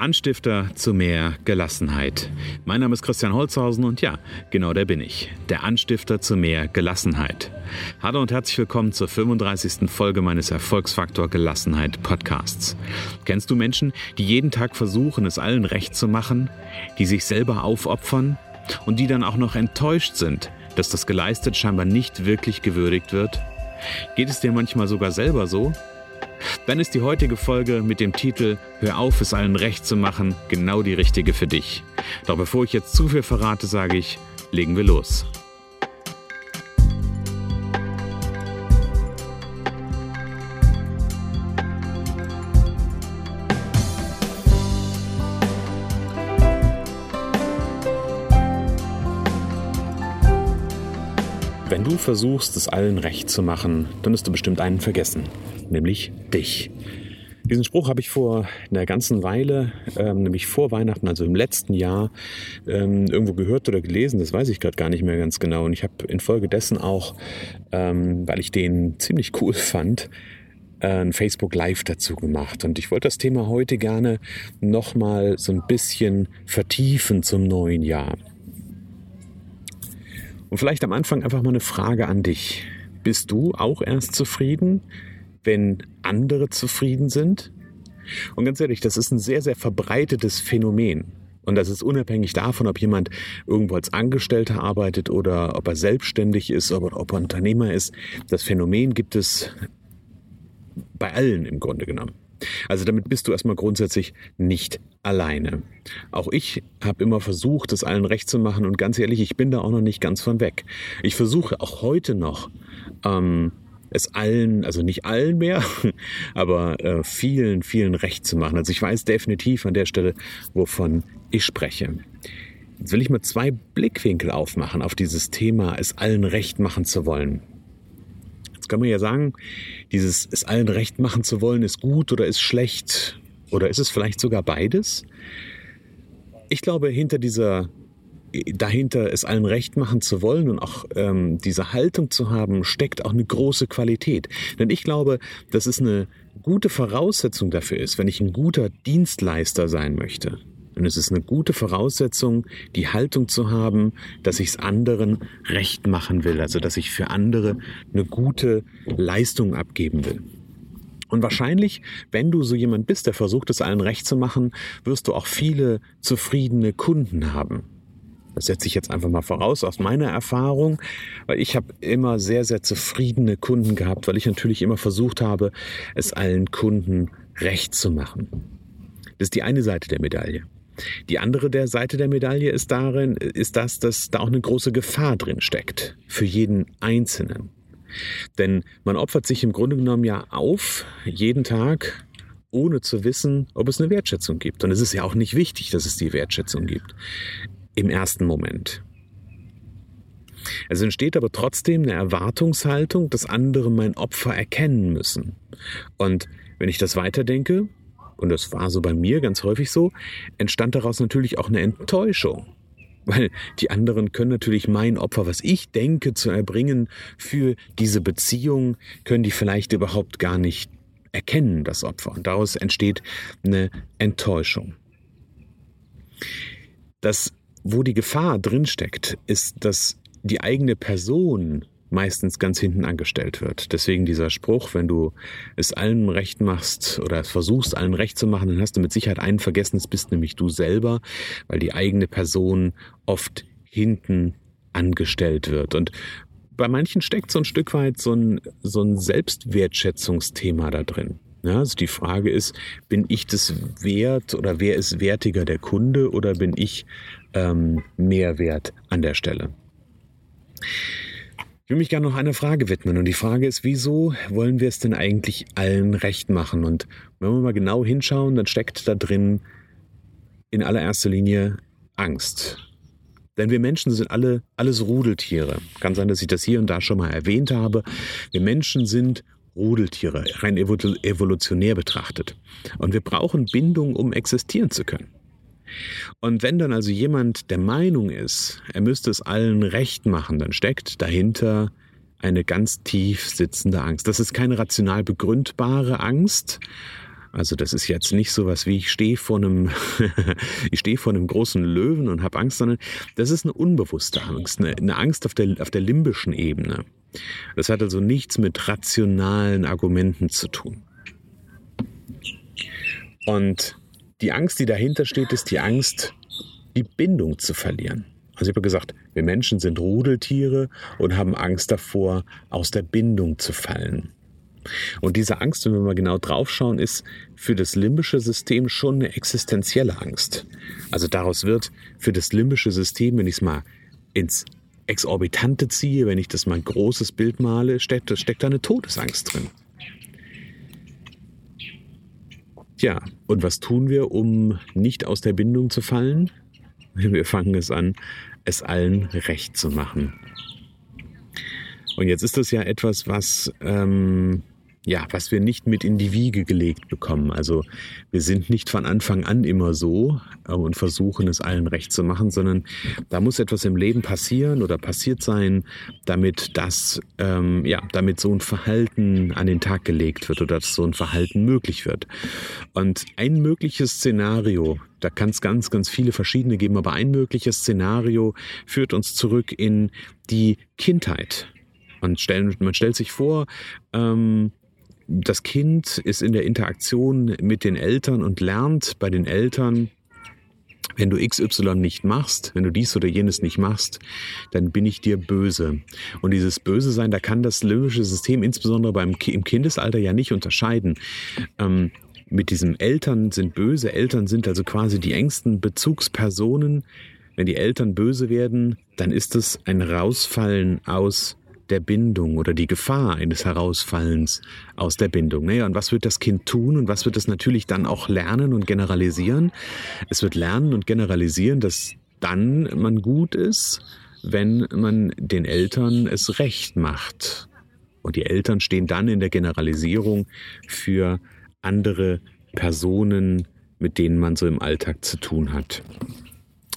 Anstifter zu mehr Gelassenheit. Mein Name ist Christian Holzhausen und ja, genau der bin ich. Der Anstifter zu mehr Gelassenheit. Hallo und herzlich willkommen zur 35. Folge meines Erfolgsfaktor Gelassenheit Podcasts. Kennst du Menschen, die jeden Tag versuchen, es allen recht zu machen, die sich selber aufopfern und die dann auch noch enttäuscht sind, dass das Geleistete scheinbar nicht wirklich gewürdigt wird? Geht es dir manchmal sogar selber so? Dann ist die heutige Folge mit dem Titel Hör auf, es allen recht zu machen, genau die richtige für dich. Doch bevor ich jetzt zu viel verrate, sage ich, legen wir los. Wenn du versuchst, es allen recht zu machen, dann hast du bestimmt einen vergessen, nämlich dich. Diesen Spruch habe ich vor einer ganzen Weile, nämlich vor Weihnachten, also im letzten Jahr, irgendwo gehört oder gelesen, das weiß ich gerade gar nicht mehr ganz genau. Und ich habe infolgedessen auch, weil ich den ziemlich cool fand, ein Facebook Live dazu gemacht. Und ich wollte das Thema heute gerne nochmal so ein bisschen vertiefen zum neuen Jahr. Und vielleicht am Anfang einfach mal eine Frage an dich. Bist du auch erst zufrieden, wenn andere zufrieden sind? Und ganz ehrlich, das ist ein sehr, sehr verbreitetes Phänomen. Und das ist unabhängig davon, ob jemand irgendwo als Angestellter arbeitet oder ob er selbstständig ist, oder ob er Unternehmer ist. Das Phänomen gibt es bei allen im Grunde genommen. Also damit bist du erstmal grundsätzlich nicht alleine. Auch ich habe immer versucht, es allen recht zu machen und ganz ehrlich, ich bin da auch noch nicht ganz von weg. Ich versuche auch heute noch, es allen, also nicht allen mehr, aber vielen, vielen recht zu machen. Also ich weiß definitiv an der Stelle, wovon ich spreche. Jetzt will ich mal zwei Blickwinkel aufmachen auf dieses Thema, es allen recht machen zu wollen. Kann man ja sagen, dieses es allen recht machen zu wollen, ist gut oder ist schlecht oder ist es vielleicht sogar beides? Ich glaube, dahinter es allen recht machen zu wollen und auch diese Haltung zu haben, steckt auch eine große Qualität. Denn ich glaube, dass es eine gute Voraussetzung dafür ist, wenn ich ein guter Dienstleister sein möchte. Und es ist eine gute Voraussetzung, die Haltung zu haben, dass ich es anderen recht machen will, also dass ich für andere eine gute Leistung abgeben will. Und wahrscheinlich, wenn du so jemand bist, der versucht, es allen recht zu machen, wirst du auch viele zufriedene Kunden haben. Das setze ich jetzt einfach mal voraus aus meiner Erfahrung, weil ich habe immer sehr, sehr zufriedene Kunden gehabt, weil ich natürlich immer versucht habe, es allen Kunden recht zu machen. Das ist die eine Seite der Medaille. Die andere Seite der Medaille ist darin, dass da auch eine große Gefahr drin steckt für jeden Einzelnen. Denn man opfert sich im Grunde genommen ja auf, jeden Tag, ohne zu wissen, ob es eine Wertschätzung gibt. Und es ist ja auch nicht wichtig, dass es die Wertschätzung gibt im ersten Moment. Es entsteht aber trotzdem eine Erwartungshaltung, dass andere mein Opfer erkennen müssen. Und wenn ich das weiterdenke, und das war so bei mir ganz häufig so, entstand daraus natürlich auch eine Enttäuschung. Weil die anderen können natürlich mein Opfer, was ich denke, zu erbringen für diese Beziehung, können die vielleicht überhaupt gar nicht erkennen, das Opfer. Und daraus entsteht eine Enttäuschung. Das, wo die Gefahr drinsteckt, ist, dass die eigene Person meistens ganz hinten angestellt wird. Deswegen dieser Spruch, wenn du es allen recht machst oder versuchst, allen recht zu machen, dann hast du mit Sicherheit einen vergessen, es bist nämlich du selber, weil die eigene Person oft hinten angestellt wird. Und bei manchen steckt so ein Stück weit so ein Selbstwertschätzungsthema da drin. Ja, also die Frage ist, bin ich das wert oder wer ist wertiger, der Kunde oder bin ich mehr wert an der Stelle? Ich will mich gerne noch einer Frage widmen und die Frage ist, wieso wollen wir es denn eigentlich allen recht machen? Und wenn wir mal genau hinschauen, dann steckt da drin in allererster Linie Angst. Denn wir Menschen sind alles Rudeltiere. Kann sein, dass ich das hier und da schon mal erwähnt habe. Wir Menschen sind Rudeltiere, rein evolutionär betrachtet. Und wir brauchen Bindung, um existieren zu können. Und wenn dann also jemand der Meinung ist, er müsste es allen recht machen, dann steckt dahinter eine ganz tief sitzende Angst. Das ist keine rational begründbare Angst, Also das ist jetzt nicht sowas wie, ich stehe vor einem großen Löwen und habe Angst, sondern das ist eine unbewusste Angst, eine Angst auf der limbischen Ebene. Das hat also nichts mit rationalen Argumenten zu tun. Und die Angst, die dahinter steht, ist die Angst, die Bindung zu verlieren. Also ich habe gesagt, wir Menschen sind Rudeltiere und haben Angst davor, aus der Bindung zu fallen. Und diese Angst, wenn wir mal genau drauf schauen, ist für das limbische System schon eine existenzielle Angst. Also daraus wird für das limbische System, wenn ich es mal ins Exorbitante ziehe, wenn ich das mal ein großes Bild male, steckt da eine Todesangst drin. Ja, und was tun wir, um nicht aus der Bindung zu fallen? Wir fangen es an, es allen recht zu machen. Und jetzt ist das ja etwas, was wir nicht mit in die Wiege gelegt bekommen. Also wir sind nicht von Anfang an immer so und versuchen, es allen recht zu machen, sondern da muss etwas im Leben passieren oder passiert sein, damit so ein Verhalten an den Tag gelegt wird oder dass so ein Verhalten möglich wird. Und ein mögliches Szenario, da kann es ganz, ganz viele verschiedene geben, aber ein mögliches Szenario führt uns zurück in die Kindheit. Man stellt sich vor, das Kind ist in der Interaktion mit den Eltern und lernt bei den Eltern, wenn du XY nicht machst, wenn du dies oder jenes nicht machst, dann bin ich dir böse. Und dieses Böse sein, da kann das limbische System insbesondere im Kindesalter ja nicht unterscheiden. Mit diesem Eltern sind böse, Eltern sind also quasi die engsten Bezugspersonen. Wenn die Eltern böse werden, dann ist es ein Rausfallen aus der Bindung oder die Gefahr eines Herausfallens aus der Bindung. Naja, und was wird das Kind tun und was wird es natürlich dann auch lernen und generalisieren? Es wird lernen und generalisieren, dass dann man gut ist, wenn man den Eltern es recht macht. Und die Eltern stehen dann in der Generalisierung für andere Personen, mit denen man so im Alltag zu tun hat.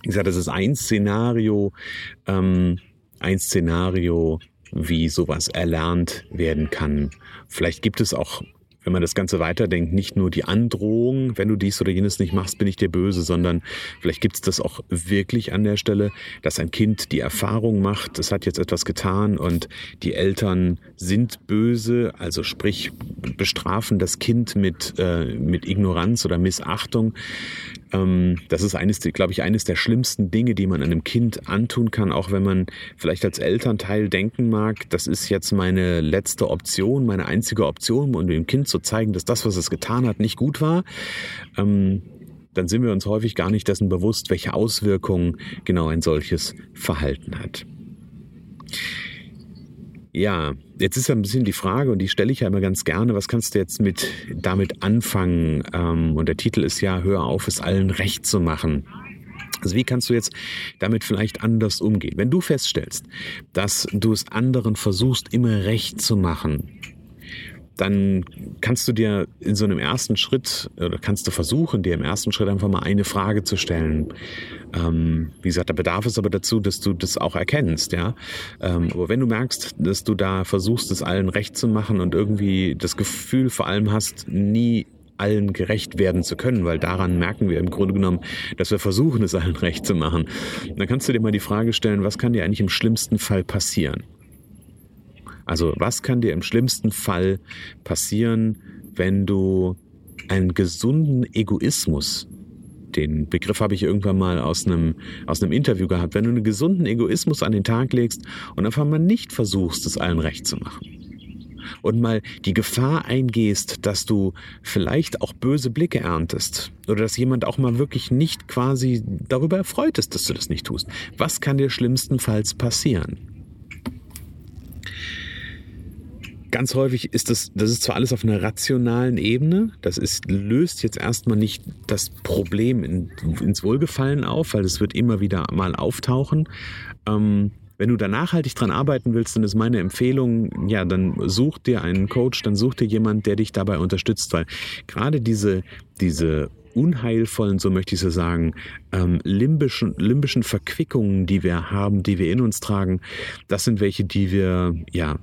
Wie gesagt, das ist ein Szenario, wie sowas erlernt werden kann. Vielleicht gibt es auch, wenn man das Ganze weiterdenkt, nicht nur die Androhung, wenn du dies oder jenes nicht machst, bin ich dir böse, sondern vielleicht gibt es das auch wirklich an der Stelle, dass ein Kind die Erfahrung macht, es hat jetzt etwas getan und die Eltern sind böse, also sprich bestrafen das Kind mit Ignoranz oder Missachtung. Das ist eines der schlimmsten Dinge, die man einem Kind antun kann, auch wenn man vielleicht als Elternteil denken mag, das ist jetzt meine letzte Option, meine einzige Option, um dem Kind zu zeigen, dass das, was es getan hat, nicht gut war. Dann sind wir uns häufig gar nicht dessen bewusst, welche Auswirkungen genau ein solches Verhalten hat. Ja, jetzt ist ja ein bisschen die Frage, und die stelle ich ja immer ganz gerne, was kannst du jetzt damit anfangen? Und der Titel ist ja, hör auf, es allen recht zu machen. Also wie kannst du jetzt damit vielleicht anders umgehen? Wenn du feststellst, dass du es anderen versuchst, immer recht zu machen, dann kannst du dir in so einem ersten Schritt, oder kannst du versuchen, dir im ersten Schritt einfach mal eine Frage zu stellen. Wie gesagt, da bedarf es aber dazu, dass du das auch erkennst, ja. Aber wenn du merkst, dass du da versuchst, es allen recht zu machen und irgendwie das Gefühl vor allem hast, nie allen gerecht werden zu können, weil daran merken wir im Grunde genommen, dass wir versuchen, es allen recht zu machen, dann kannst du dir mal die Frage stellen, was kann dir eigentlich im schlimmsten Fall passieren? Also was kann dir im schlimmsten Fall passieren, wenn du einen gesunden Egoismus, den Begriff habe ich irgendwann mal aus einem Interview gehabt, wenn du einen gesunden Egoismus an den Tag legst und einfach mal nicht versuchst, es allen recht zu machen und mal die Gefahr eingehst, dass du vielleicht auch böse Blicke erntest oder dass jemand auch mal wirklich nicht quasi darüber erfreut ist, dass du das nicht tust. Was kann dir schlimmstenfalls passieren? Ganz häufig ist das ist zwar alles auf einer rationalen Ebene, löst jetzt erstmal nicht das Problem ins Wohlgefallen auf, weil es wird immer wieder mal auftauchen. Wenn du da nachhaltig dran arbeiten willst, dann ist meine Empfehlung, ja, dann such dir einen Coach, dann such dir jemanden, der dich dabei unterstützt, weil gerade diese unheilvollen, so möchte ich so sagen, limbischen Verquickungen, die wir haben, die wir in uns tragen, das sind welche, die wir, ja,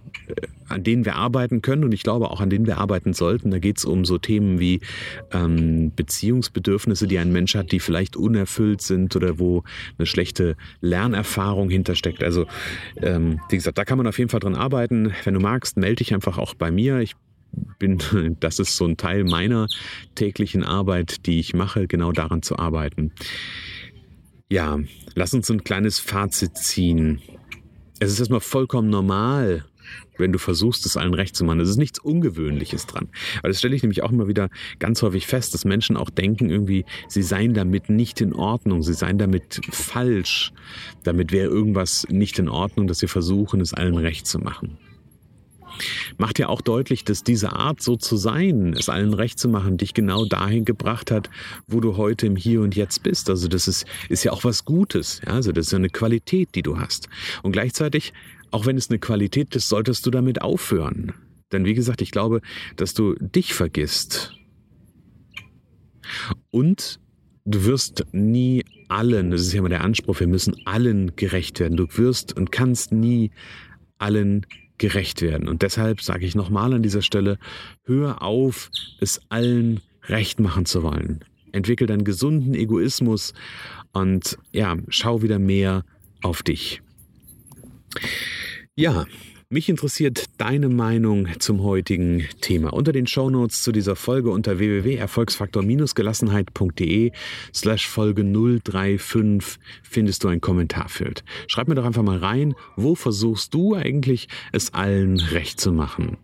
an denen wir arbeiten können und ich glaube auch an denen wir arbeiten sollten. Da geht es um so Themen wie Beziehungsbedürfnisse, die ein Mensch hat, die vielleicht unerfüllt sind oder wo eine schlechte Lernerfahrung hintersteckt. Also wie gesagt, da kann man auf jeden Fall dran arbeiten. Wenn du magst, melde dich einfach auch bei mir. Das ist so ein Teil meiner täglichen Arbeit, die ich mache, genau daran zu arbeiten. Ja, lass uns ein kleines Fazit ziehen. Es ist erstmal vollkommen normal, wenn du versuchst, es allen recht zu machen. Es ist nichts Ungewöhnliches dran. Aber das stelle ich nämlich auch immer wieder ganz häufig fest, dass Menschen auch denken irgendwie, sie seien damit nicht in Ordnung, sie seien damit falsch. Damit wäre irgendwas nicht in Ordnung, dass sie versuchen, es allen recht zu machen. Macht ja auch deutlich, dass diese Art, so zu sein, es allen recht zu machen, dich genau dahin gebracht hat, wo du heute im Hier und Jetzt bist. Also das ist ja auch was Gutes. Ja? Also das ist ja eine Qualität, die du hast. Und gleichzeitig, auch wenn es eine Qualität ist, solltest du damit aufhören. Denn wie gesagt, ich glaube, dass du dich vergisst. Und du wirst nie allen, das ist ja immer der Anspruch, wir müssen allen gerecht werden. Du wirst und kannst nie allen gerecht werden. Und deshalb sage ich nochmal an dieser Stelle, hör auf, es allen recht machen zu wollen. Entwickel deinen gesunden Egoismus und ja, schau wieder mehr auf dich. Ja, mich interessiert deine Meinung zum heutigen Thema. Unter den Shownotes zu dieser Folge unter www.erfolgsfaktor-gelassenheit.de/Folge 035 findest du ein Kommentarfeld. Schreib mir doch einfach mal rein, wo versuchst du eigentlich, es allen recht zu machen?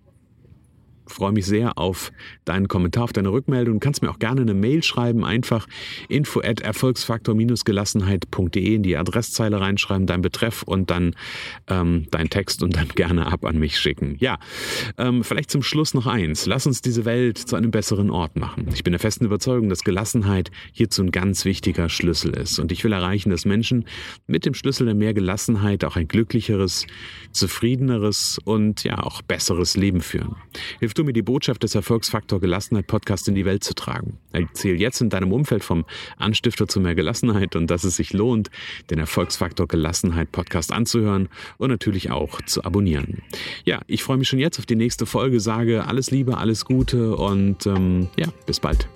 Ich freue mich sehr auf deinen Kommentar, auf deine Rückmeldung. Du kannst mir auch gerne eine Mail schreiben, einfach info@erfolgsfaktor-gelassenheit.de in die Adresszeile reinschreiben, dein Betreff und dann dein Text und dann gerne ab an mich schicken. Ja, vielleicht zum Schluss noch eins. Lass uns diese Welt zu einem besseren Ort machen. Ich bin der festen Überzeugung, dass Gelassenheit hierzu ein ganz wichtiger Schlüssel ist. Und ich will erreichen, dass Menschen mit dem Schlüssel der mehr Gelassenheit auch ein glücklicheres, zufriedeneres und ja auch besseres Leben führen. Hilf du mir, die Botschaft des Erfolgsfaktor Gelassenheit Podcast in die Welt zu tragen. Erzähl jetzt in deinem Umfeld vom Anstifter zu mehr Gelassenheit und dass es sich lohnt, den Erfolgsfaktor Gelassenheit Podcast anzuhören und natürlich auch zu abonnieren. Ja, ich freue mich schon jetzt auf die nächste Folge, sage alles Liebe, alles Gute und ja, bis bald.